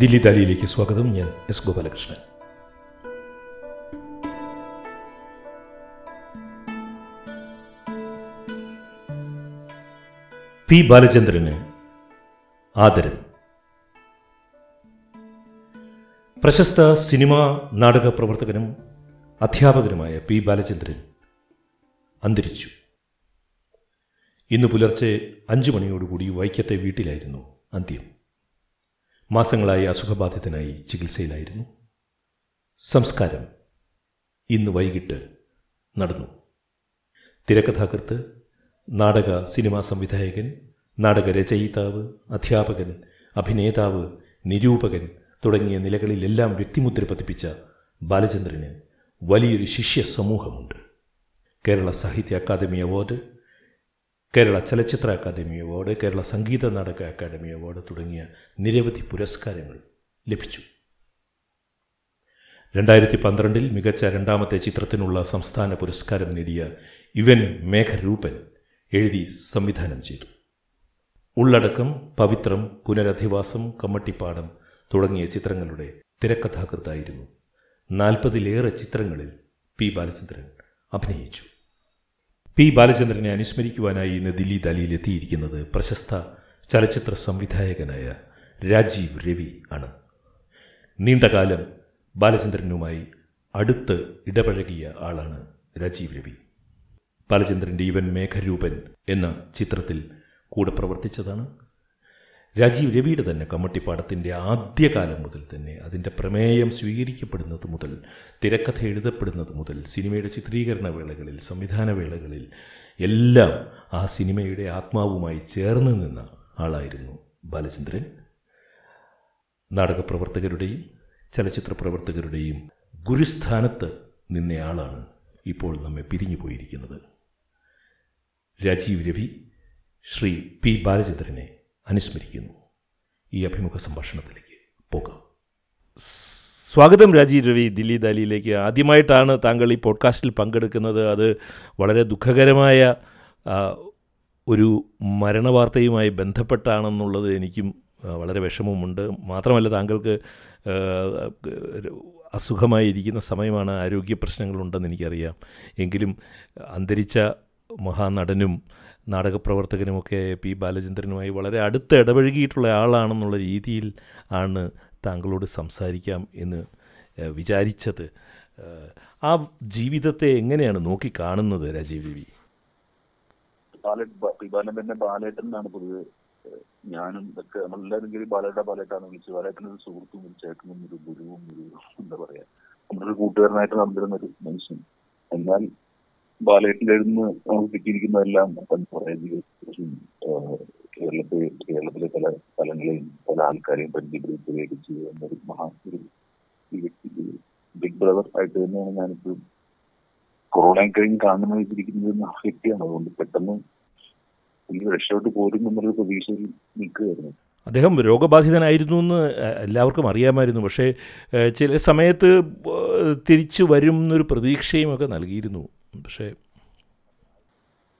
ദില്ലി ദാലിയിലേക്ക് സ്വാഗതം. ഞാൻ S Gopalakrishnan. P Balachandran ആദരവ്. പ്രശസ്ത സിനിമാ നാടക പ്രവർത്തകനും അധ്യാപകനുമായ പി ബാലചന്ദ്രൻ അന്തരിച്ചു. ഇന്ന് പുലർച്ചെ 5 മണിയോടുകൂടി വൈക്കത്തെ വീട്ടിലായിരുന്നു അന്ത്യം. മാസങ്ങളായി അസുഖബാധിതനായി ചികിത്സയിലായിരുന്നു. സംസ്കാരം ഇന്ന് വൈകിട്ട് നടന്നു. തിരക്കഥാകൃത്ത്, നാടക സിനിമാ സംവിധായകൻ, നാടകരചയിതാവ്, അധ്യാപകൻ, അഭിനേതാവ്, നിരൂപകൻ തുടങ്ങിയ നിലകളിലെല്ലാം വ്യക്തിമുദ്ര പതിപ്പിച്ച ബാലചന്ദ്രന് വലിയൊരു ശിഷ്യ സമൂഹമുണ്ട്. കേരള സാഹിത്യ അക്കാദമി അവാർഡ്, കേരള ചലച്ചിത്ര academy award, Kerala Sangeetha Nataka academy award തുടങ്ങിയ നിരവധി പുരസ്കാരങ്ങൾ ലഭിച്ചു. 2012 മികച്ച രണ്ടാമത്തെ ചിത്രത്തിനുള്ള സംസ്ഥാന പുരസ്കാരം നേടിയ ഇവൻ മേഘരൂപൻ എഴുതി സംവിധാനം ചെയ്തു. ഉള്ളടക്കം, പവിത്രം, പുനരധിവാസം, കമ്മട്ടിപ്പാടം തുടങ്ങിയ ചിത്രങ്ങളുടെ തിരക്കഥാകൃത്തായിരുന്നു. 40-ലേറെ ചിത്രങ്ങളിൽ പി ബാലചന്ദ്രൻ അഭിനയിച്ചു. പി ബാലചന്ദ്രനെ അനുസ്മരിക്കുവാനായി ഇന്ന് ദില്ലി ദാലിയിലെത്തിയിരിക്കുന്നത് പ്രശസ്ത ചലച്ചിത്ര സംവിധായകനായ രാജീവ് രവി ആണ്. നീണ്ടകാലം ബാലചന്ദ്രനുമായി അടുത്ത് ഇടപഴകിയ ആളാണ് രാജീവ് രവി. ബാലചന്ദ്രൻ്റെ ഇവൻ മേഘരൂപൻ എന്ന ചിത്രത്തിൽ കൂടെ പ്രവർത്തിച്ചതാണ്. രാജീവ് രവിയുടെ തന്നെ കമ്മട്ടിപ്പാടത്തിൻ്റെ ആദ്യകാലം മുതൽ തന്നെ, അതിൻ്റെ പ്രമേയം സ്വീകരിക്കപ്പെടുന്നത് മുതൽ, തിരക്കഥ എഴുതപ്പെടുന്നത് മുതൽ, സിനിമയുടെ ചിത്രീകരണ വേളകളിൽ, സംവിധാന വേളകളിൽ എല്ലാം ആ സിനിമയുടെ ആത്മാവുമായി ചേർന്ന് നിന്ന ആളായിരുന്നു ബാലചന്ദ്രൻ. നാടകപ്രവർത്തകരുടെയും ചലച്ചിത്ര പ്രവർത്തകരുടെയും ഗുരുസ്ഥാനത്ത് നിന്നയാളാണ് ഇപ്പോൾ നമ്മെ പിരിഞ്ഞു പോയിരിക്കുന്നത്. രാജീവ് രവി ശ്രീ പി ബാലചന്ദ്രനെ അനുസ്മരിക്കുന്നു. ഈ അഭിമുഖ സംഭാഷണത്തിലേക്ക് പോകാം. സ്വാഗതം രാജീവ് രവി ദില്ലി ദാലിയിലേക്ക്. ആദ്യമായിട്ടാണ് താങ്കൾ ഈ പോഡ്കാസ്റ്റിൽ പങ്കെടുക്കുന്നത്. അത് വളരെ ദുഃഖകരമായ ഒരു മരണവാർത്തയുമായി ബന്ധപ്പെട്ടാണെന്നുള്ളത് എനിക്കും വളരെ വിഷമമുണ്ട്. മാത്രമല്ല താങ്കൾക്ക് അസുഖമായിരിക്കുന്ന സമയമാണ്, ആരോഗ്യ പ്രശ്നങ്ങളുണ്ടെന്ന് എനിക്കറിയാം. എങ്കിലും അന്തരിച്ച മഹാനടനും നാടകപ്രവർത്തകനുമൊക്കെ പി ബാലചന്ദ്രനുമായി വളരെ അടുത്ത് ഇടപഴകിയിട്ടുള്ള ആളാണെന്നുള്ള രീതിയിൽ ആണ് താങ്കളോട് സംസാരിക്കാം എന്ന് വിചാരിച്ചത്. ആ ജീവിതത്തെ എങ്ങനെയാണ് നോക്കിക്കാണുന്നത് രാജീവ് രവി? പി ബാലചന്ദ്രനെ ബാലേട്ടൻ എന്നാണ് പൊതുവെ ഞാനും ഇതൊക്കെ നമ്മളെല്ലാവരും കയറി ബാലേട്ടാണ് വിളിച്ചത്. ബാലേട്ടൻ ഒരു സുഹൃത്തും ഒരു ചേട്ടനും ഒരു ഗുരുവും ഒരു എന്താ പറയുക നമ്മളൊരു കൂട്ടുകാരനായിട്ട് നടന്നിരുന്ന ഒരു മനുഷ്യൻ. എന്നാൽ ബാലേട്ടിലിരുന്ന് നമുക്ക് കിട്ടിയിരിക്കുന്നതെല്ലാം കേരളത്തിലെ പല സ്ഥലങ്ങളെയും പല ആൾക്കാരെയും പരിചയപ്പെടുത്തി ഒരു ബിഗ് ബ്രദർ ആയിട്ട് തന്നെയാണ് ഞാനിപ്പോഴും കൊറോണയും കഴിഞ്ഞ് കാണുന്ന വെച്ചിരിക്കുന്നത്. ആ വ്യക്തിയാണ്. അതുകൊണ്ട് പെട്ടെന്ന് എനിക്ക് രക്ഷപ്പെട്ട് പോരും എന്നൊരു പ്രതീക്ഷയിൽ നിൽക്കുകയായിരുന്നു. അദ്ദേഹം രോഗബാധിതനായിരുന്നു എന്ന് എല്ലാവർക്കും അറിയാമായിരുന്നു. പക്ഷേ ചില സമയത്ത് തിരിച്ചു വരും എന്നൊരു പ്രതീക്ഷയും ഒക്കെ നൽകിയിരുന്നു. പക്ഷേ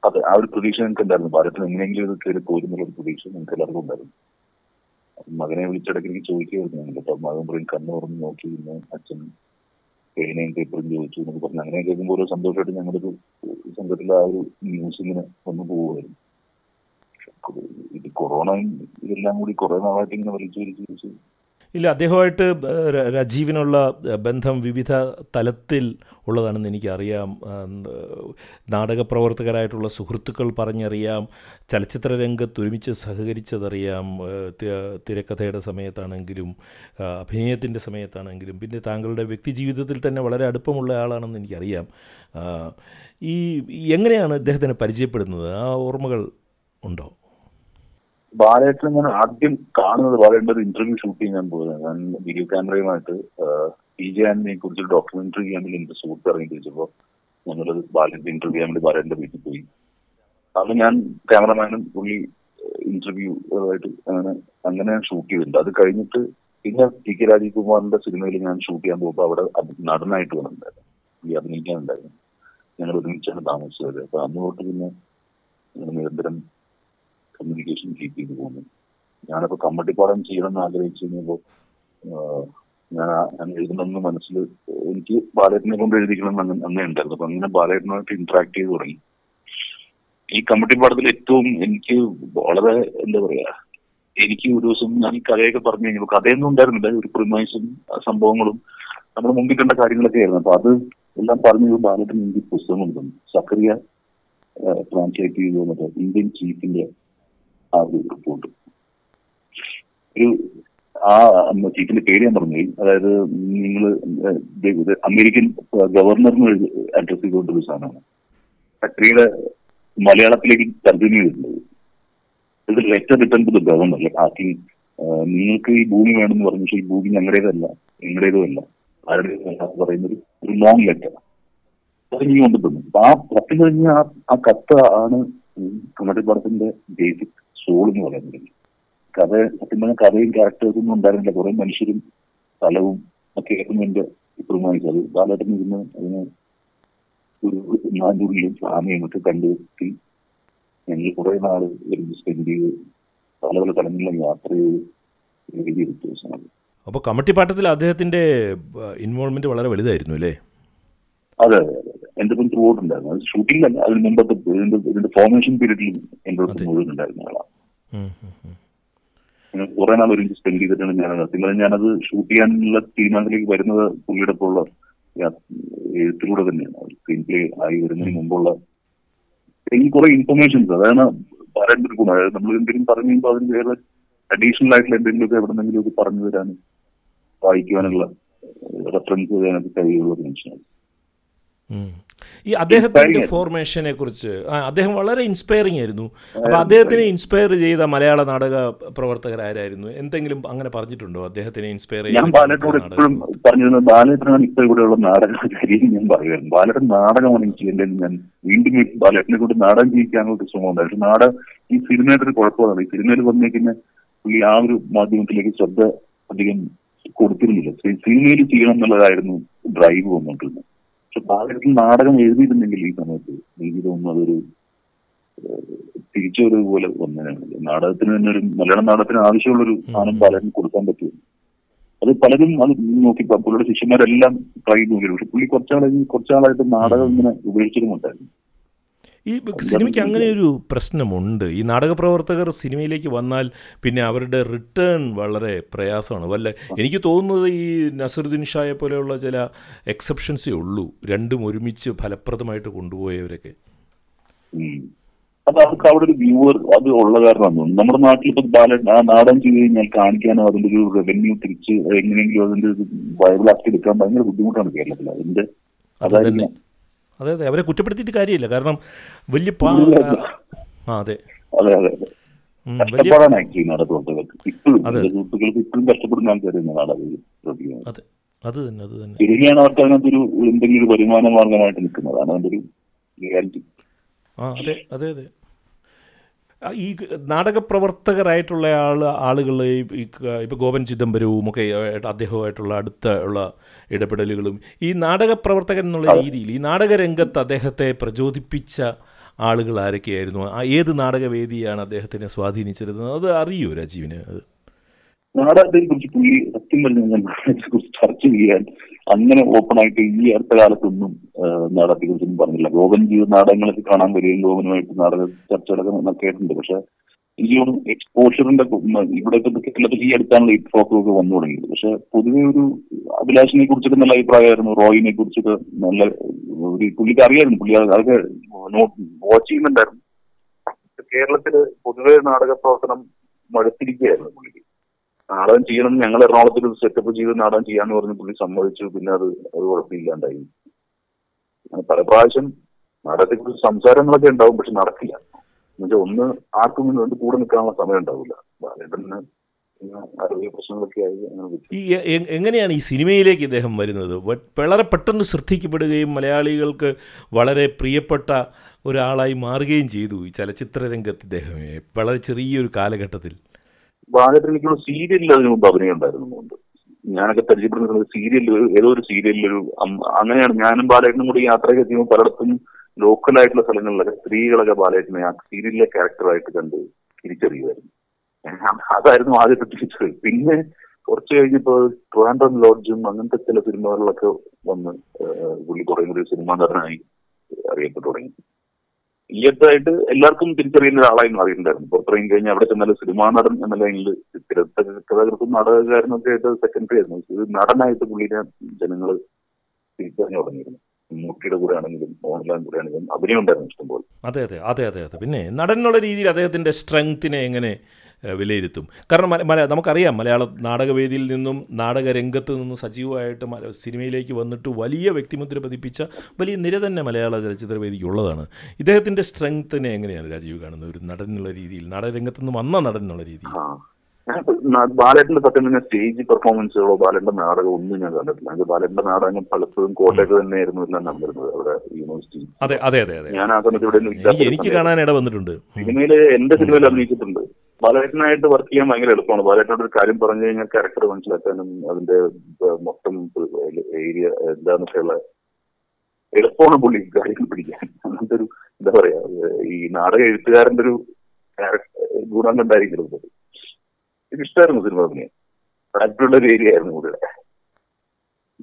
അതെ, ആ ഒരു പ്രതീക്ഷ എനിക്ക് ഉണ്ടായിരുന്നു. ഭാരതത്തിൽ എങ്ങനെയെങ്കിലും ഇത് കയറി പോരുന്നുള്ള ഒരു പ്രതീക്ഷ നമുക്ക് എല്ലാവർക്കും ഉണ്ടായിരുന്നു. മകനെ വിളിച്ചിടയ്ക്ക് എനിക്ക് ചോദിക്കുകയായിരുന്നു ഞങ്ങൾ. അപ്പം മകൻ പറയും കണ്ണു തുറന്ന് നോക്കി ഇന്ന് അച്ഛൻ പേനയും പേപ്പറും ചോദിച്ചു എന്നൊക്കെ പറഞ്ഞു. അങ്ങനെ കേൾക്കുമ്പോൾ ഒരു സന്തോഷമായിട്ട് ഞങ്ങളൊരു സംഘത്തിലെ ആ ഒരു ന്യൂസിങ്ങനെ വന്നു പോവുമായിരുന്നു. ഇത് കൊറോണയും ഇതെല്ലാം കൂടി കുറേ നാളായിട്ട് ഇങ്ങനെ വലിച്ചു വലിച്ചു ഇല്ല. അദ്ദേഹമായിട്ട് രാജീവിനുള്ള ബന്ധം വിവിധ തലത്തിൽ ഉള്ളതാണെന്ന് എനിക്കറിയാം. നാടകപ്രവർത്തകരായിട്ടുള്ള സുഹൃത്തുക്കൾ പറഞ്ഞറിയാം, ചലച്ചിത്ര രംഗത്ത് ഒരുമിച്ച് സഹകരിച്ചതറിയാം, തിരക്കഥയുടെ സമയത്താണെങ്കിലും അഭിനയത്തിൻ്റെ സമയത്താണെങ്കിലും. പിന്നെ താങ്കളുടെ വ്യക്തിജീവിതത്തിൽ തന്നെ വളരെ അടുപ്പമുള്ള ആളാണെന്ന് എനിക്കറിയാം. ഈ എങ്ങനെയാണ് ഇദ്ദേഹത്തിനെ പരിചയപ്പെടുന്നത്? ആ ഓർമ്മകൾ ഉണ്ടോ? ബാലേട്ടൻ ഞാൻ ആദ്യം കാണുന്നത് ബാലേട്ടൻ്റെ ഒരു ഇന്റർവ്യൂ ഷൂട്ട് ചെയ്യാൻ പോയത്. ഞാൻ വീഡിയോ ക്യാമറയുമായിട്ട് പി ജെ ആന്റണിയെ കുറിച്ചൊരു ഡോക്യുമെന്ററി ചെയ്യാൻ വേണ്ടി എനിക്ക് സുഹൃത്ത് ഇറങ്ങി ചോദിച്ചപ്പോൾ ഞങ്ങളത് ബാലേട്ടൻ ഇന്റർവ്യൂ ചെയ്യാൻ വേണ്ടി ബാലേട്ടൻ്റെ വീട്ടിൽ പോയി. അപ്പൊ ഞാൻ ക്യാമറമാനും പുള്ളി ഇന്റർവ്യൂ ആയിട്ട് അങ്ങനെ ഞാൻ ഷൂട്ട് ചെയ്തിട്ടുണ്ട്. അത് കഴിഞ്ഞിട്ട് പിന്നെ ടി കെ രാജീവ് കുമാറിന്റെ സിനിമയിൽ ഞാൻ ഷൂട്ട് ചെയ്യാൻ പോകുമ്പോൾ അവിടെ നടനായിട്ട് വന്നിട്ടുണ്ടായിരുന്നു, പുള്ളി അഭിനയിക്കാനുണ്ടായിരുന്നു. ഞങ്ങൾ ഒരുമിച്ചാണ് താമസിച്ചത്. അപ്പൊ അന്ന് തൊട്ട് പിന്നെ നിരന്തരം കമ്മ്യൂണിക്കേഷൻ കീപ്പ് ചെയ്ത് പോകുന്നു. ഞാനപ്പോൾ കമ്മട്ടിപ്പാടം ചെയ്യണമെന്ന് ആഗ്രഹിച്ചു കഴിഞ്ഞപ്പോൾ ഞാൻ എഴുതണമെന്ന് മനസ്സിൽ എനിക്ക് ബാലേട്ടനെ കൊണ്ട് എഴുതിക്കണം അന്നേ ഉണ്ടായിരുന്നു. അപ്പൊ അങ്ങനെ ബാലേട്ടനുമായിട്ട് ഇന്ററാക്ട് ചെയ്ത് തുടങ്ങി. ഈ കമ്മിറ്റി പാഠത്തിൽ ഏറ്റവും എനിക്ക് വളരെ എന്താ പറയാ, എനിക്ക് ഒരു ദിവസം ഞാൻ ഈ കഥയൊക്കെ പറഞ്ഞു കഴിഞ്ഞപ്പോൾ കഥയൊന്നും ഉണ്ടായിരുന്നില്ല, ഒരു പ്രിമൈസും സംഭവങ്ങളും നമ്മുടെ മുമ്പിൽ കണ്ട കാര്യങ്ങളൊക്കെ ആയിരുന്നു. അപ്പൊ അത് എല്ലാം പറഞ്ഞു ബാലേട്ടൻ എനിക്ക് പുസ്തകം കൊണ്ടുവന്നു. സക്കറിയ ട്രാൻസ്ലേറ്റ് ചെയ്ത് വന്നിട്ട് ഇന്ത്യൻ ചീഫിന്റെ ആ ഒരു റിപ്പോർട്ട്, ഒരു ആ ചീഫിന്റെ പേര് ഞാൻ പറഞ്ഞു, അതായത് നിങ്ങൾ അമേരിക്കൻ ഗവർണറിന് അഡ്രസ് ചെയ്തുകൊണ്ടൊരു സാധനമാണ് സക്കറിയുടെ മലയാളത്തിലേക്ക് തർജ്ജമ ചെയ്തിട്ടുള്ളത്. ഇത് letter written to the governor ആക്കി, നിങ്ങൾക്ക് ഈ ഭൂമി വേണമെന്ന് പറഞ്ഞു, പക്ഷേ ഈ ഭൂമി ഞങ്ങളുടേതല്ല, എങ്ങളുടേതുമല്ല, ആരുടേതുമല്ല പറയുന്നൊരു ഒരു ലോങ് ലെറ്റർ അത് ഇനി കൊണ്ട് തന്നു. അപ്പൊ ആ കത്ത് കഴിഞ്ഞ ആ കത്ത് ആണ് കമറ്റി പാഠത്തിന്റെ ബേസിക് സോൾ എന്ന് പറയുന്നത്. കഥ സത്യം പറഞ്ഞ കഥയും ക്യാരക്ടേഴ്സൊന്നും ഉണ്ടായിരുന്നില്ല, കുറെ മനുഷ്യരും സ്ഥലവും ഒക്കെ ആയിരുന്നതിന്റെ ഇപ്പുറമായിട്ട് അത് കാലഘട്ടം ഇരുന്ന് അതിന് ഒരു നാടൂരിലും സ്വാമിയുമൊക്കെ കണ്ടുവെത്തി ഞങ്ങൾ കുറെ നാള് സ്പെൻഡ് ചെയ്ത് പല പല സ്ഥലങ്ങളിലും യാത്ര ചെയ്ത് വ്യത്യാസമാണ്. അപ്പൊ കമറ്റി പാഠത്തിൽ അദ്ദേഹത്തിന്റെ ഇൻവോൾവ്മെന്റ് വളരെ വലുതായിരുന്നു അല്ലേ? അതെ അതെ അതെ, എന്റെ ഒപ്പം ത്രൂ ഔട്ട് ഉണ്ടായിരുന്നു. അത് ഷൂട്ടിംഗിലല്ല, അതിന് മുമ്പത്തെ ഇതിന്റെ ഫോർമേഷൻ പീരീഡിലും എന്റെ ഒപ്പം മുഴുവൻ ഉണ്ടായിരുന്ന ആളാണ്. കുറെ നാൾ ഒരുമിച്ച് സ്പെൻഡ് ചെയ്തിട്ടാണ് ഞാനത് ഷൂട്ട് ചെയ്യാനുള്ള തീരുമാനത്തിലേക്ക് വരുന്നത്. പുള്ളിയുടെ ഒപ്പമുള്ള എഴുത്തിലൂടെ തന്നെയാണ്, സ്ക്രീൻ പ്ലേ ആയി വരുന്നതിന് മുമ്പുള്ള എനിക്ക് കുറെ ഇൻഫർമേഷൻസ്, അതാണ് പറയുന്നൊരു ഗുണം. അതായത് നമ്മൾ എന്തെങ്കിലും പറഞ്ഞു കഴിയുമ്പോൾ അതിന് വേറെ അഡീഷണൽ ആയിട്ടുള്ള എന്തെങ്കിലുമൊക്കെ എവിടെ നിന്നെങ്കിലുമൊക്കെ പറഞ്ഞു തരാനും വായിക്കുവാനുള്ള റെഫറൻസ് ചെയ്യാനൊക്കെ കഴിവുള്ള മനുഷ്യനാണ്. ഈ അദ്ദേഹത്തിന്റെ ഫോർമേഷനെ കുറിച്ച് അദ്ദേഹം വളരെ ഇൻസ്പയറിംഗ് ആയിരുന്നു. അപ്പൊ അദ്ദേഹത്തിനെ ഇൻസ്പയർ ചെയ്ത മലയാള നാടക പ്രവർത്തകരായിരുന്നു, എന്തെങ്കിലും അങ്ങനെ പറഞ്ഞിട്ടുണ്ടോ അദ്ദേഹത്തിനെ ഇൻസ്പയർ ചെയ്ത്? ഞാൻ ബാലേട്ടനോട് എപ്പോഴും പറഞ്ഞിരുന്നു, ബാലേട്ടനാണ് ഇപ്പൊ ഇവിടെയുള്ള നാടകക്കാരി ഞാൻ പറയുമായിരുന്നു. ബാലേട്ടൻ നാടകമാണ് എനിക്ക് ഞാൻ വീണ്ടും ബാലേട്ടനെ കൊണ്ട് നാടകം ജീവിക്കാനുള്ള ഒരു ശ്രമം ഉണ്ടായിരുന്നു. നാടകം ഈ സിനിമയുടെ ഒരു കുഴപ്പമാണ്, ഈ സിനിമയിൽ വന്നേക്കുന്ന പുള്ളി ആ ഒരു മാധ്യമത്തിലേക്ക് ശ്രദ്ധ അധികം കൊടുത്തിരുന്നില്ല. സിനിമയിൽ ചെയ്യണം എന്നുള്ളതായിരുന്നു ഡ്രൈവ് വന്നിട്ടുണ്ട്. പക്ഷെ ബാലഘട്ടത്തിൽ നാടകം എഴുതിയിരുന്നെങ്കിൽ ഈ സമയത്ത് എനിക്ക് തോന്നുന്നു അതൊരു തിരിച്ചൊരു പോലെ വന്നതിനാണ്. നാടകത്തിന് തന്നെ ഒരു മലയാള നാടകത്തിന് ആവശ്യമുള്ളൊരു സാധനം ബാലഘട്ടം കൊടുക്കാൻ പറ്റും. അത് പലരും അത് നോക്കി പുള്ളിയുടെ ശിഷ്യന്മാരെല്ലാം ട്രൈ നോക്കി, പക്ഷെ പുള്ളി കുറച്ചാളായിട്ട് നാടകം ഇങ്ങനെ ഉപയോഗിച്ചിരുന്നുണ്ടായിരുന്നു. ഈ സിനിമയ്ക്ക് അങ്ങനെ ഒരു പ്രശ്നമുണ്ട്, ഈ നാടക പ്രവർത്തകർ സിനിമയിലേക്ക് വന്നാൽ പിന്നെ അവരുടെ റിട്ടേൺ വളരെ പ്രയാസമാണ്. വല്ല എനിക്ക് തോന്നുന്നത് ഈ നസറുദ്ദീൻ ഷായെ പോലെയുള്ള ചില എക്സെപ്ഷൻസേ ഉള്ളൂ, രണ്ടും ഒരുമിച്ച് ഫലപ്രദമായിട്ട് കൊണ്ടുപോയവരൊക്കെ. അത് അവർക്ക് അവിടെ ഒരു വ്യൂവർ അത് ഉള്ള കാരണമാണ് തോന്നുന്നു. നമ്മുടെ നാട്ടിൽ ഇപ്പൊ നാടകം ചെയ്ത് കഴിഞ്ഞാൽ കാണിക്കാനോ അതിൻ്റെ ഒരു റവന്യൂ തിരിച്ച് എങ്ങനെയെങ്കിലും അതിൻ്റെ ഒരു വൈറൽ ആക്കി എടുക്കാൻ ഭയങ്കര ബുദ്ധിമുട്ടാണ് കേരളത്തിൽ. അതിന്റെ അതായത് അതെ അതെ, അവരെ കുറ്റപ്പെടുത്തിയിട്ട് കാര്യമില്ല, കാരണം വലിയ അതെ അതെ അതെ അത് തന്നെ അത് തന്നെ ശരിയാണ്. അവർക്ക് അതിനകത്തൊരു എന്തെങ്കിലും വരുമാന മാർഗമായിട്ട് നിൽക്കുന്നതാണ് അതിന്റെ ഒരു റിയാലിറ്റി. ആ അതെ അതെ അതെ, ഈ നാടക പ്രവർത്തകരായിട്ടുള്ള ആളുകൾ ഇപ്പോൾ ഗോപൻ ചിദംബരവും ഒക്കെ അദ്ദേഹവുമായിട്ടുള്ള അടുത്ത ഉള്ള ഇടപെടലുകളും ഈ നാടക പ്രവർത്തകൻ എന്നുള്ള രീതിയിൽ ഈ നാടകരംഗത്ത് അദ്ദേഹത്തെ പ്രചോദിപ്പിച്ച ആളുകൾ ആരൊക്കെയായിരുന്നു? ഏത് നാടകവേദിയാണ് അദ്ദേഹത്തിനെ സ്വാധീനിച്ചിരുന്നത്? അത് അറിയൂ രാജീവിന്. അത് നാടകത്തെ കുറിച്ച് പുള്ളി സത്യം പറഞ്ഞാൽ ചർച്ച ചെയ്യാൻ അങ്ങനെ ഓപ്പൺ ആയിട്ട് ഈ അടുത്ത കാലത്തൊന്നും നാടകത്തെ കുറിച്ചൊന്നും പറഞ്ഞില്ല. ഗോപൻ ജീവിത നാടകങ്ങളൊക്കെ കാണാൻ വരികയും ഗോപനുമായിട്ട് നാടക ചർച്ചകളൊക്കെ കേട്ടിട്ടുണ്ട്. പക്ഷെ എനിക്കൊരു എക്സ്പോഷറിന്റെ ഇവിടെ കേരളത്തിൽ ഈ അടുത്താണ് ഹിറ്റ് ഫോക്കും ഒക്കെ വന്നു തുടങ്ങിയത്. പക്ഷെ പൊതുവെ ഒരു അഭിലാഷിനെ കുറിച്ചൊക്കെ നല്ല അഭിപ്രായമായിരുന്നു, റോയിനെ കുറിച്ചൊക്കെ നല്ല ഒരു പുള്ളിക്ക് അറിയായിരുന്നു, പുള്ളി അതൊക്കെ വാച്ച് ചെയ്യുന്നുണ്ടായിരുന്നു. കേരളത്തില് പൊതുവെ നാടക പ്രവർത്തനം മടുത്തിരിക്കുകയായിരുന്നു പുള്ളിക്ക്. നാടകം ചെയ്യണം, ഞങ്ങൾ എറണാകുളത്തിൽ സെറ്റപ്പ് ചെയ്ത് നാടകം ചെയ്യാന്ന് പറഞ്ഞ് പുള്ളി സമ്മതിച്ചു. പിന്നെ അത് കുഴപ്പമില്ലാണ്ടായി. പല പ്രാവശ്യം നാടകത്തെ കുറിച്ച് സംസാരങ്ങളൊക്കെ ഉണ്ടാവും, പക്ഷെ നടക്കില്ല. എന്നുവെച്ചാൽ ഒന്ന് ആർക്കും വേണ്ടി കൂടെ നിൽക്കാനുള്ള സമയം ഉണ്ടാവില്ല. ബാലേട്ടന് ആരോഗ്യ പ്രശ്നങ്ങളൊക്കെ ആയി. എങ്ങനെയാണ് ഈ സിനിമയിലേക്ക് ഇദ്ദേഹം വരുന്നത്? വളരെ പെട്ടെന്ന് ശ്രദ്ധിക്കപ്പെടുകയും മലയാളികൾക്ക് വളരെ പ്രിയപ്പെട്ട ഒരാളായി മാറുകയും ചെയ്തു ഈ ചലച്ചിത്ര രംഗത്ത് ഇദ്ദേഹം വളരെ ചെറിയൊരു കാലഘട്ടത്തിൽ. ബാലഘട്ടനിക്കുള്ള സീരിയലിൽ അതിന് മുമ്പ് അഭിനയം ഉണ്ടായിരുന്നു. ഞാനൊക്കെ പരിചയപ്പെടുന്ന സീരിയലിൽ ഏതോ ഒരു സീരിയലിലൊരു അങ്ങനെയാണ് ഞാനും ബാലേട്ടനും കൂടി യാത്രയൊക്കെ ചെയ്യുമ്പോൾ പലയിടത്തും ലോക്കലായിട്ടുള്ള സ്ഥലങ്ങളിലൊക്കെ സ്ത്രീകളൊക്കെ ബാലേട്ടനെ ആ സീരിയലിലെ ക്യാരക്ടറായിട്ട് കണ്ട് തിരിച്ചറിയുമായിരുന്നു. അതായിരുന്നു ആദ്യത്തെ തിരിച്ചറിവ്. പിന്നെ കുറച്ച് കഴിഞ്ഞപ്പോൾ ട്രാൻഡ്രം ലോഡ്ജും അങ്ങനത്തെ ചില സിനിമകളിലൊക്കെ വന്ന് പുള്ളി കുറേ കൂടി സിനിമാ നടനായി അറിയപ്പെട്ടു തുടങ്ങി. ഈ അടുത്തായിട്ട് എല്ലാവർക്കും തിരിച്ചറിയുന്ന ഒരാളായി മാറിയിട്ടുണ്ടായിരുന്നു. പുറത്തിറങ്ങി കഴിഞ്ഞാൽ അവിടെ ചെന്നാലും സിനിമാ നടൻ എന്ന ലൈനിൽ തിരക്കഥാകൃത്തും നാടകകാരനൊക്കെ ആയിട്ട് സെക്കൻഡറി ആയിരുന്നു. ഇത് നടനായിട്ട് പുള്ളിനെ ജനങ്ങൾ തിരിച്ചറിഞ്ഞു തുടങ്ങിയിരുന്നു. മമ്മൂട്ടിയുടെ കൂടെ ആണെങ്കിലും മോഹൻലാലിന്റെ കൂടെ ആണെങ്കിലും അഭിനയം ഉണ്ടായിരുന്നു ഇഷ്ടംപോലെ. അതെ അതെ അതെ അതെ അതെ പിന്നെ നടൻ എന്നുള്ള രീതിയിൽ അദ്ദേഹത്തിന്റെ സ്ട്രെങ്ത്തിനെ എങ്ങനെ വിലയിരുത്തും? കാരണം നമുക്കറിയാം മലയാള നാടകവേദിയിൽ നിന്നും നാടകരംഗത്ത് നിന്നും സജീവമായിട്ട് സിനിമയിലേക്ക് വന്നിട്ട് വലിയ വ്യക്തിമുദ്ര പതിപ്പിച്ച വലിയ നിര തന്നെ മലയാള ചലച്ചിത്രവേദിക്കുള്ളതാണ്. ഇദ്ദേഹത്തിൻ്റെ സ്ട്രെങ്ത്തിനെ എങ്ങനെയാണ് രാജീവ് കാണുന്നത് ഒരു നടൻ എന്നുള്ള രീതിയിൽ, നാടകരംഗത്ത് നിന്ന് വന്ന നടൻ എന്നുള്ള രീതിയിൽ? ബാലേട്ടൻ്റെ സത്യം പറഞ്ഞാൽ സ്റ്റേജ് പെർഫോമൻസുകളോ ബാലേട്ടൻ്റെ നാടകം ഒന്നും ഞാൻ കണ്ടിട്ടില്ല. ബാലേട്ടൻ്റെ നാടകം പലപ്പോഴും കോട്ടയത്ത് തന്നെയായിരുന്നു എല്ലാം നടന്നിരുന്നത്, അവിടെ യൂണിവേഴ്സിറ്റി. ഞാൻ ആ സമയത്ത് ഇവിടെ സിനിമയില് എന്റെ സിനിമയിൽ അഭിനയിച്ചിട്ടുണ്ട്. ബാലേട്ടനായിട്ട് വർക്ക് ചെയ്യാൻ ഭയങ്കര എളുപ്പമാണ്. ബാലേട്ടനോട് ഒരു കാര്യം പറഞ്ഞു കഴിഞ്ഞാൽ ക്യാരക്ടർ മനസ്സിലാക്കാനും അതിന്റെ മൊത്തം ഏരിയ എന്താന്നൊക്കെയുള്ള എളുപ്പമാണ് പുള്ളി കാര്യങ്ങൾ പിടിക്കാൻ. അങ്ങനത്തെ ഒരു എന്താ പറയാ, ഈ നാടക എഴുത്തുകാരന്റെ ഒരു ഗുണം കണ്ടായിരിക്കും പുള്ളി. എനിക്കിഷ്ടമായിരുന്നു സിനിമ അഭിനയം. താല്പര്യമുള്ള ഒരു ഏരിയ ആയിരുന്നു പുള്ളിയുടെ.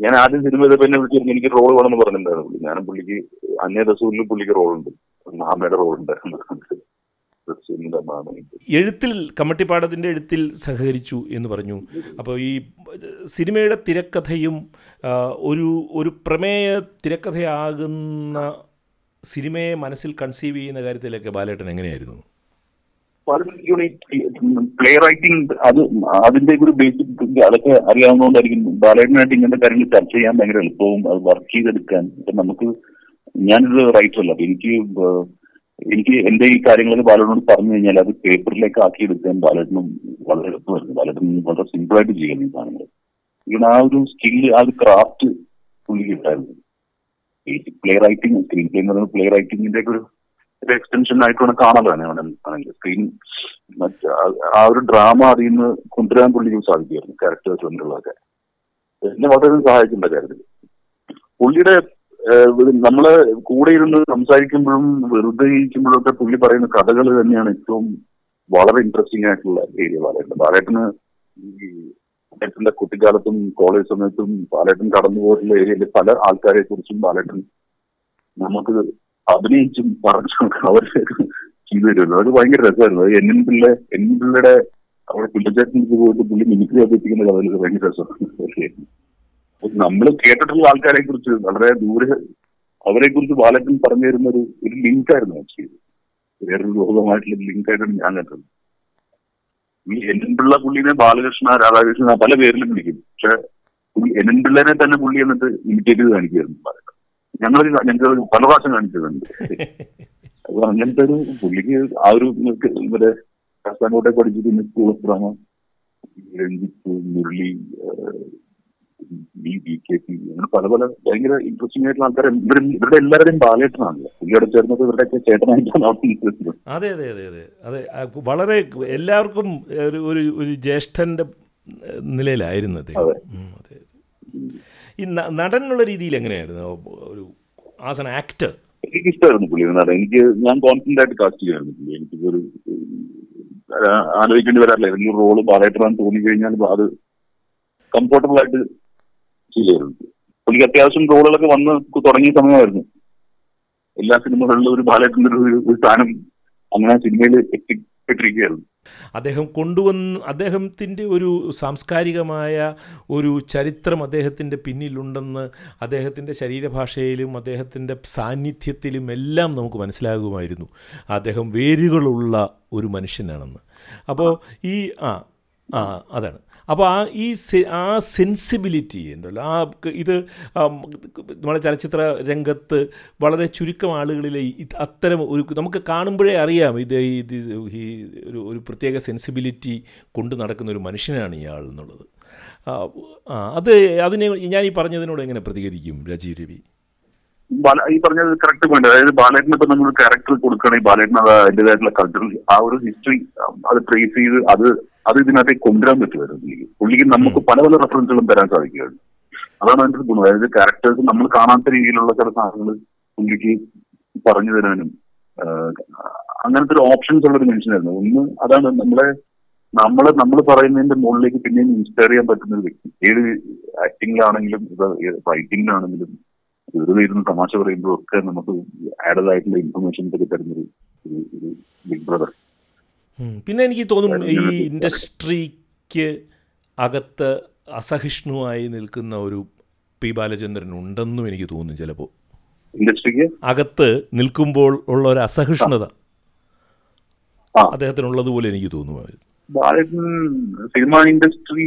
ഞാൻ ആദ്യം സിനിമ ഇതപ്പോൾ എന്നെ വിളിച്ചിരുന്നു, എനിക്ക് റോൾ വേണമെന്ന് പറഞ്ഞിട്ടുണ്ടായിരുന്നു പുള്ളി. ഞാനും പുള്ളിക്ക് അന്യദസൂരിലും പുള്ളിക്ക് റോളുണ്ട്, മാമയുടെ റോളുണ്ടായിരുന്നു. എഴുത്തിൽ കമ്മട്ടിപ്പാടത്തിൻ്റെ എഴുത്തിൽ സഹകരിച്ചു എന്ന് പറഞ്ഞു. അപ്പോൾ ഈ സിനിമയുടെ തിരക്കഥയും ഒരു ഒരു പ്രമേയ തിരക്കഥയാകുന്ന സിനിമയെ മനസ്സിൽ കൺസീവ് ചെയ്യുന്ന കാര്യത്തിലൊക്കെ ബാലേട്ടൻ എങ്ങനെയായിരുന്നു? പ്ലേ റൈറ്റിംഗ് അത് അതിന്റെ ഒരു ബേസിക് അതൊക്കെ അറിയാവുന്നതുകൊണ്ടായിരിക്കും ബാലേട്ടനായിട്ട് ഇങ്ങനത്തെ കാര്യങ്ങൾ ചർച്ച ചെയ്യാൻ ഭയങ്കര എളുപ്പവും അത് വർക്ക് ചെയ്തെടുക്കാൻ. നമുക്ക് ഞാനൊരു റൈറ്ററല്ല, എനിക്ക് എന്റെ ഈ കാര്യങ്ങളൊക്കെ ബാലേട്ടനോട് പറഞ്ഞു കഴിഞ്ഞാൽ അത് പേപ്പറിലേക്ക് ആക്കിയെടുക്കാൻ ബാലേട്ടനും വളരെ എളുപ്പമായിരുന്നു. ബാലേട്ടൻ വളരെ സിമ്പിളായിട്ട് ചെയ്യുന്ന ഈ സാധനങ്ങൾ. ഇങ്ങനെ ആ ഒരു സ്കില്ല്, ആ ഒരു ക്രാഫ്റ്റ് പുള്ളി കിട്ടായിരുന്നു. പ്ലേ റൈറ്റിംഗ്, സ്ക്രീൻ പ്ലേ എന്ന് പറയുന്നത് പ്ലേ റൈറ്റിംഗിന്റെ ഒക്കെ ഒരു എക്സ്റ്റൻഷൻ ആയിട്ടാണ് കാണാതാണ്. ആണെങ്കിൽ സ്ക്രീൻ ആ ഒരു ഡ്രാമ അതിൽ നിന്ന് കൊണ്ടുവരാൻ പുള്ളിക്ക് സാധിക്കുമായിരുന്നു ക്യാരക്ടേഴ്സ് കൊണ്ടുള്ളതൊക്കെ. എന്നെ വളരെ സഹായിക്കേണ്ട കാര്യത്തിൽ പുള്ളിയുടെ നമ്മള് കൂടെ ഇരുന്ന് സംസാരിക്കുമ്പോഴും വെറുതെ ഇരിക്കുമ്പോഴൊക്കെ പുള്ളി പറയുന്ന കഥകൾ തന്നെയാണ് ഏറ്റവും വളരെ ഇൻട്രസ്റ്റിംഗ് ആയിട്ടുള്ള ഏരിയ. ബാലേട്ടൻ ബാലേട്ടന്റെ കുട്ടിക്കാലത്തും കോളേജ് സമയത്തും ബാലേട്ടൻ കടന്നുപോയിട്ടുള്ള ഏരിയയിൽ പല ആൾക്കാരെ കുറിച്ചും ബാലേട്ടൻ നമുക്ക് അഭിനയിച്ചും പറഞ്ഞു അവർ ചെയ്തു തരുമല്ലോ. അത് ഭയങ്കര രസമായിരുന്നു. അത് എൻ പിള്ളയുടെ അവിടെ പിള്ളേച്ചേട്ടനിലേക്ക് പോയിട്ട് പുള്ളി മിമിക്രി അഭ്യർത്ഥിക്കുന്ന കഥകൾ ഭയങ്കര രസമാണ്. നമ്മൾ കേട്ടിട്ടുള്ള ആൾക്കാരെ കുറിച്ച് വളരെ ദൂരെ അവരെ കുറിച്ച് ബാലേട്ടൻ പറഞ്ഞു തരുന്ന ഒരു ലിങ്ക് ആയിരുന്നു. ആക്ച്വലി വേറൊരു ലോകമായിട്ടുള്ള ലിങ്ക് ആയിട്ടാണ് ഞാൻ കണ്ടത്. ഈ എൻപിള്ള പുള്ളിനെ ബാലകൃഷ്ണ, രാധാകൃഷ്ണ പല പേരിലും വിളിക്കും. പക്ഷെ എൻപിള്ളേനെ തന്നെ പുള്ളി എന്നിട്ട് ഇമിറ്റേറ്റ് ചെയ്ത് കാണിക്കുകയായിരുന്നു ബാലേട്ടൻ. ഞങ്ങൾക്ക് പല പ്രാവശ്യം കാണിച്ചതുണ്ട്. അപ്പൊ അങ്ങനത്തെ ഒരു പുള്ളിക്ക് ആ ഒരു ഇവരെ കാസർകോട്ടെ പഠിച്ചിട്ട് school of drama, Ranjith, Murali, അങ്ങനെ പല പല ഭയങ്കര ഇൻട്രസ്റ്റിംഗ് ആയിട്ടുള്ള ആൾക്കാരെ ഇവരുടെ എല്ലാവരുടെയും ബാലേട്ടനാണല്ലോ പുള്ളിയോടെ ചേർന്നത്. ഇവരുടെയൊക്കെ ചേട്ടനായിട്ടാണ് അവർക്ക് ഇൻട്രസ്റ്റ്. അതെ അതെ അതെ അതെ അതെ വളരെ എല്ലാവർക്കും ഒരു ജ്യേഷ്ഠന്റെ നിലയിലായിരുന്നു. അതെ അതെ. ഈ നടനുള്ള രീതിയിൽ എങ്ങനെയായിരുന്നു ഒരു ആസ് ആൻ ആക്ടർ? എനിക്കിഷ്ടമായിരുന്നു പുള്ളിയുടെ നടൻ. ഞാൻ കോൺഫിഡൻ്റ് ആയിട്ട് കാസ്റ്റ് ചെയ്യായിരുന്നു. എനിക്കൊരു ആലോചിക്കേണ്ടി വരാറില്ല. എനിക്ക് റോള് ബാലേട്ടനാണെന്ന് തോന്നിക്കഴിഞ്ഞാൽ അത് കംഫോർട്ടബിൾ ആയിട്ട് ചെയ്തായിരുന്നു. പുള്ളിക്ക് അത്യാവശ്യം റോളുകളൊക്കെ വന്ന് തുടങ്ങിയ സമയമായിരുന്നു. എല്ലാ സിനിമകളിലും ഒരു ബാലേട്ടൻ്റെ ഒരു സ്ഥാനം അങ്ങനെ സിനിമയിൽ എത്തിപ്പെട്ടിരിക്കുകയായിരുന്നു. അദ്ദേഹത്തിൻ്റെ ഒരു സാംസ്കാരികമായ ഒരു ചരിത്രം അദ്ദേഹത്തിൻ്റെ പിന്നിലുണ്ടെന്ന് അദ്ദേഹത്തിൻ്റെ ശരീരഭാഷയിലും അദ്ദേഹത്തിൻ്റെ സാന്നിധ്യത്തിലും എല്ലാം നമുക്ക് മനസ്സിലാകുമായിരുന്നു അദ്ദേഹം വേരുകളുള്ള ഒരു മനുഷ്യനാണെന്ന്. അപ്പോൾ ഈ അതാണ്. അപ്പോൾ ആ സെൻസിബിലിറ്റി ഉണ്ടല്ലോ, ഇത് നമ്മുടെ ചലച്ചിത്ര രംഗത്ത് വളരെ ചുരുക്കം ആളുകളിലെ അത്തരം ഒരു നമുക്ക് കാണുമ്പോഴേ അറിയാം ഇത് ഈ ഒരു പ്രത്യേക സെൻസിബിലിറ്റി കൊണ്ട് നടക്കുന്ന ഒരു മനുഷ്യനാണ് ഇയാൾ എന്നുള്ളത്. അതിനെ ഞാൻ ഈ പറഞ്ഞതിനോട് എങ്ങനെ പ്രതികരിക്കും രാജീവ് രവി? ഈ പറഞ്ഞത് കറക്റ്റ് പോയിന്റ്. അതായത് ബാലേട്ടന് ഇപ്പൊ നമ്മൾ ക്യാരക്ടർ കൊടുക്കുകയാണെങ്കിൽ ബാലേട്ടൻ അത് അതിൻ്റെതായിട്ടുള്ള കൾച്ചർ, ആ ഒരു ഹിസ്റ്ററി അത് ട്രേസ് ചെയ്ത് അത് ഇതിനകത്തേക്ക് കൊണ്ടുവരാൻ പറ്റുമായിരുന്നു. പുള്ളിക്ക് നമുക്ക് പല പല റെഫറൻസുകളും തരാൻ സാധിക്കുകയാണ്. അതാണ് അതിൻ്റെ ഗുണം. അതായത് ക്യാരക്ടേഴ്സ് നമ്മൾ കാണാത്ത രീതിയിലുള്ള ചില സാധനങ്ങൾ പുള്ളിക്ക് പറഞ്ഞു തരാനും അങ്ങനത്തെ ഒരു ഓപ്ഷൻസ് ഉള്ളൊരു മനുഷ്യനായിരുന്നു. ഒന്ന് അതാണ് നമ്മളെ നമ്മൾ പറയുന്നതിന്റെ മുകളിലേക്ക് പിന്നെയും ഇൻസ്പയർ ചെയ്യാൻ പറ്റുന്ന ഒരു വ്യക്തി, ഏത് ആക്ടിങ്ങിലാണെങ്കിലും റൈറ്റിംഗിലാണെങ്കിലും ഇരുന്ന് തമാശ പറയുമ്പോഴും ഒക്കെ നമുക്ക് ആഡഡ് ആയിട്ടുള്ള ഇൻഫർമേഷൻസ് ഒക്കെ തരുന്നൊരു ബിഗ് ബ്രദർ. പിന്നെ എനിക്ക് തോന്നുന്നു ഈ ഇൻഡസ്ട്രിക്ക് അകത്ത് അസഹിഷ്ണുവായി നിൽക്കുന്ന ഒരു പി ബാലചന്ദ്രൻ ഉണ്ടെന്നും എനിക്ക് തോന്നുന്നു. ചിലപ്പോൾ ഇൻഡസ്ട്രിക്ക് അകത്ത് നിൽക്കുമ്പോൾ ഉള്ള ഒരു അസഹിഷ്ണുത അദ്ദേഹത്തിനുള്ളതുപോലെ എനിക്ക് തോന്നുന്നു. സിനിമ ഇൻഡസ്ട്രി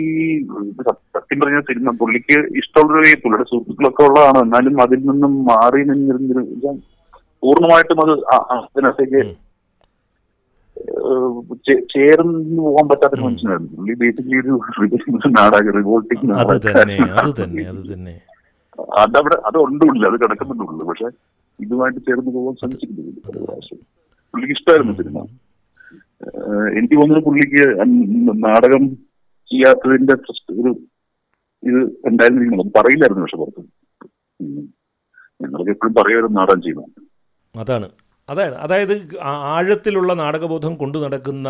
സത്യം പറഞ്ഞ സിനിമ പുള്ളിക്ക് ഇഷ്ടമുള്ളവരെ പുള്ളിയുടെ സുഹൃത്തുക്കളൊക്കെ ഉള്ളതാണ്. എന്നാലും അതിൽ നിന്നും മാറി നിന്നിരുന്ന പൂർണ്ണമായിട്ടും അത് അതിനകത്തേക്ക് ചേർന്ന് പോകാൻ പറ്റാത്ത മനുഷ്യനായിരുന്നു പുള്ളി. ബേസിക്കലി ഒരു നാടക റിവോൾട്ടിങ് അതവിടെ അത് ഉണ്ടുമില്ല, അത് കിടക്കുന്നുണ്ടുള്ളൂ. പക്ഷെ ഇതുമായിട്ട് ചേർന്ന് പോകാൻ ശ്രമിച്ചിട്ടുണ്ട്. പുള്ളിക്ക് ഇഷ്ടമായിരുന്നു സിനിമ. എനിക്ക് തോന്നുന്നത് പുള്ളിക്ക് നാടകം ചെയ്യാത്തതിന്റെ ഒരു ഇത് ഉണ്ടായിരുന്നിരിക്കണം. അത് പറയില്ലായിരുന്നു. പക്ഷെ പുറത്ത് ഞങ്ങൾക്ക് എപ്പോഴും പറയുമായിരുന്നു നാടകം ചെയ്യണം. അതായത് ആഴത്തിലുള്ള നാടകബോധം കൊണ്ടു നടക്കുന്ന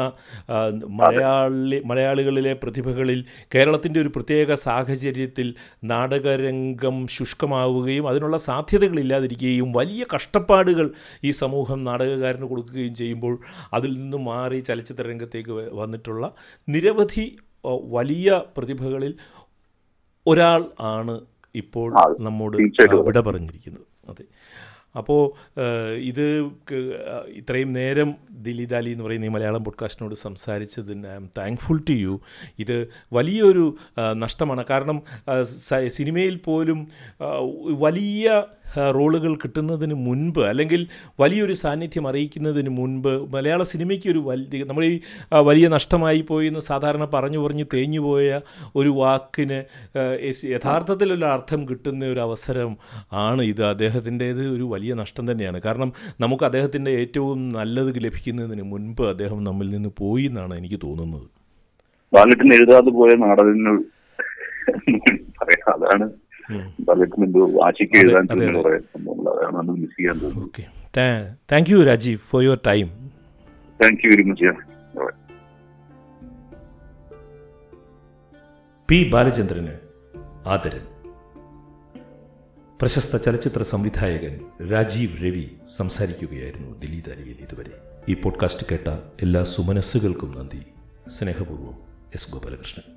മലയാളികളിലെ പ്രതിഭകളിൽ കേരളത്തിൻ്റെ ഒരു പ്രത്യേക സാഹചര്യത്തിൽ നാടകരംഗം ശുഷ്കമാവുകയും അതിനുള്ള സാധ്യതകളില്ലാതിരിക്കുകയും വലിയ കഷ്ടപ്പാടുകൾ ഈ സമൂഹം നാടകകാരന് കൊടുക്കുകയും ചെയ്യുമ്പോൾ അതിൽ നിന്ന് മാറി ചലച്ചിത്ര രംഗത്തേക്ക് വന്നിട്ടുള്ള നിരവധി വലിയ പ്രതിഭകളിൽ ഒരാൾ ആണ് ഇപ്പോൾ നമ്മോട് വിട പറഞ്ഞിരിക്കുന്നത്. അതെ. അപ്പോൾ ഇത് ഇത്രയും നേരം ദിലീപ് ദാലി എന്ന് പറയുന്ന ഈ മലയാളം പോഡ്കാസ്റ്റിനോട് സംസാരിച്ചതിന് I am thankful to you. ഇത് വലിയൊരു നഷ്ടമാണ്. കാരണം സിനിമയിൽ പോലും വലിയ റോളുകൾ കിട്ടുന്നതിന് മുൻപ് അല്ലെങ്കിൽ വലിയൊരു സാന്നിധ്യം അറിയിക്കുന്നതിന് മുൻപ് മലയാള സിനിമയ്ക്ക് ഒരു നമ്മൾ ഈ വലിയ നഷ്ടമായി പോയി എന്ന് സാധാരണ പറഞ്ഞ് തേഞ്ഞുപോയ ഒരു വാക്കിന് യഥാർത്ഥത്തിലുള്ള അർത്ഥം കിട്ടുന്ന ഒരു അവസരം ആണ് ഇത്. അദ്ദേഹത്തിൻ്റേത് ഒരു വലിയ നഷ്ടം തന്നെയാണ്. കാരണം നമുക്ക് അദ്ദേഹത്തിൻ്റെ ഏറ്റവും നല്ലത് ലഭിക്കുന്നതിന് മുൻപ് അദ്ദേഹം നമ്മിൽ നിന്ന് പോയി എന്നാണ് എനിക്ക് തോന്നുന്നത്. എഴുതാതെ പോയ നാടകങ്ങൾ അതാണ്. Thank you, Rajiv, for your time. Thank you very much. P ബാലചന്ദ്രന് ആദരൻ. പ്രശസ്ത ചലച്ചിത്ര സംവിധായകൻ രാജീവ് രവി സംസാരിക്കുകയായിരുന്നു ദിലീപ് ദാലിയിൽ. ഇതുവരെ ഈ പോഡ്കാസ്റ്റ് കേട്ട എല്ലാ സുമനസ്സുകൾക്കും നന്ദി. സ്നേഹപൂർവ്വം, എസ് ഗോപാലകൃഷ്ണൻ.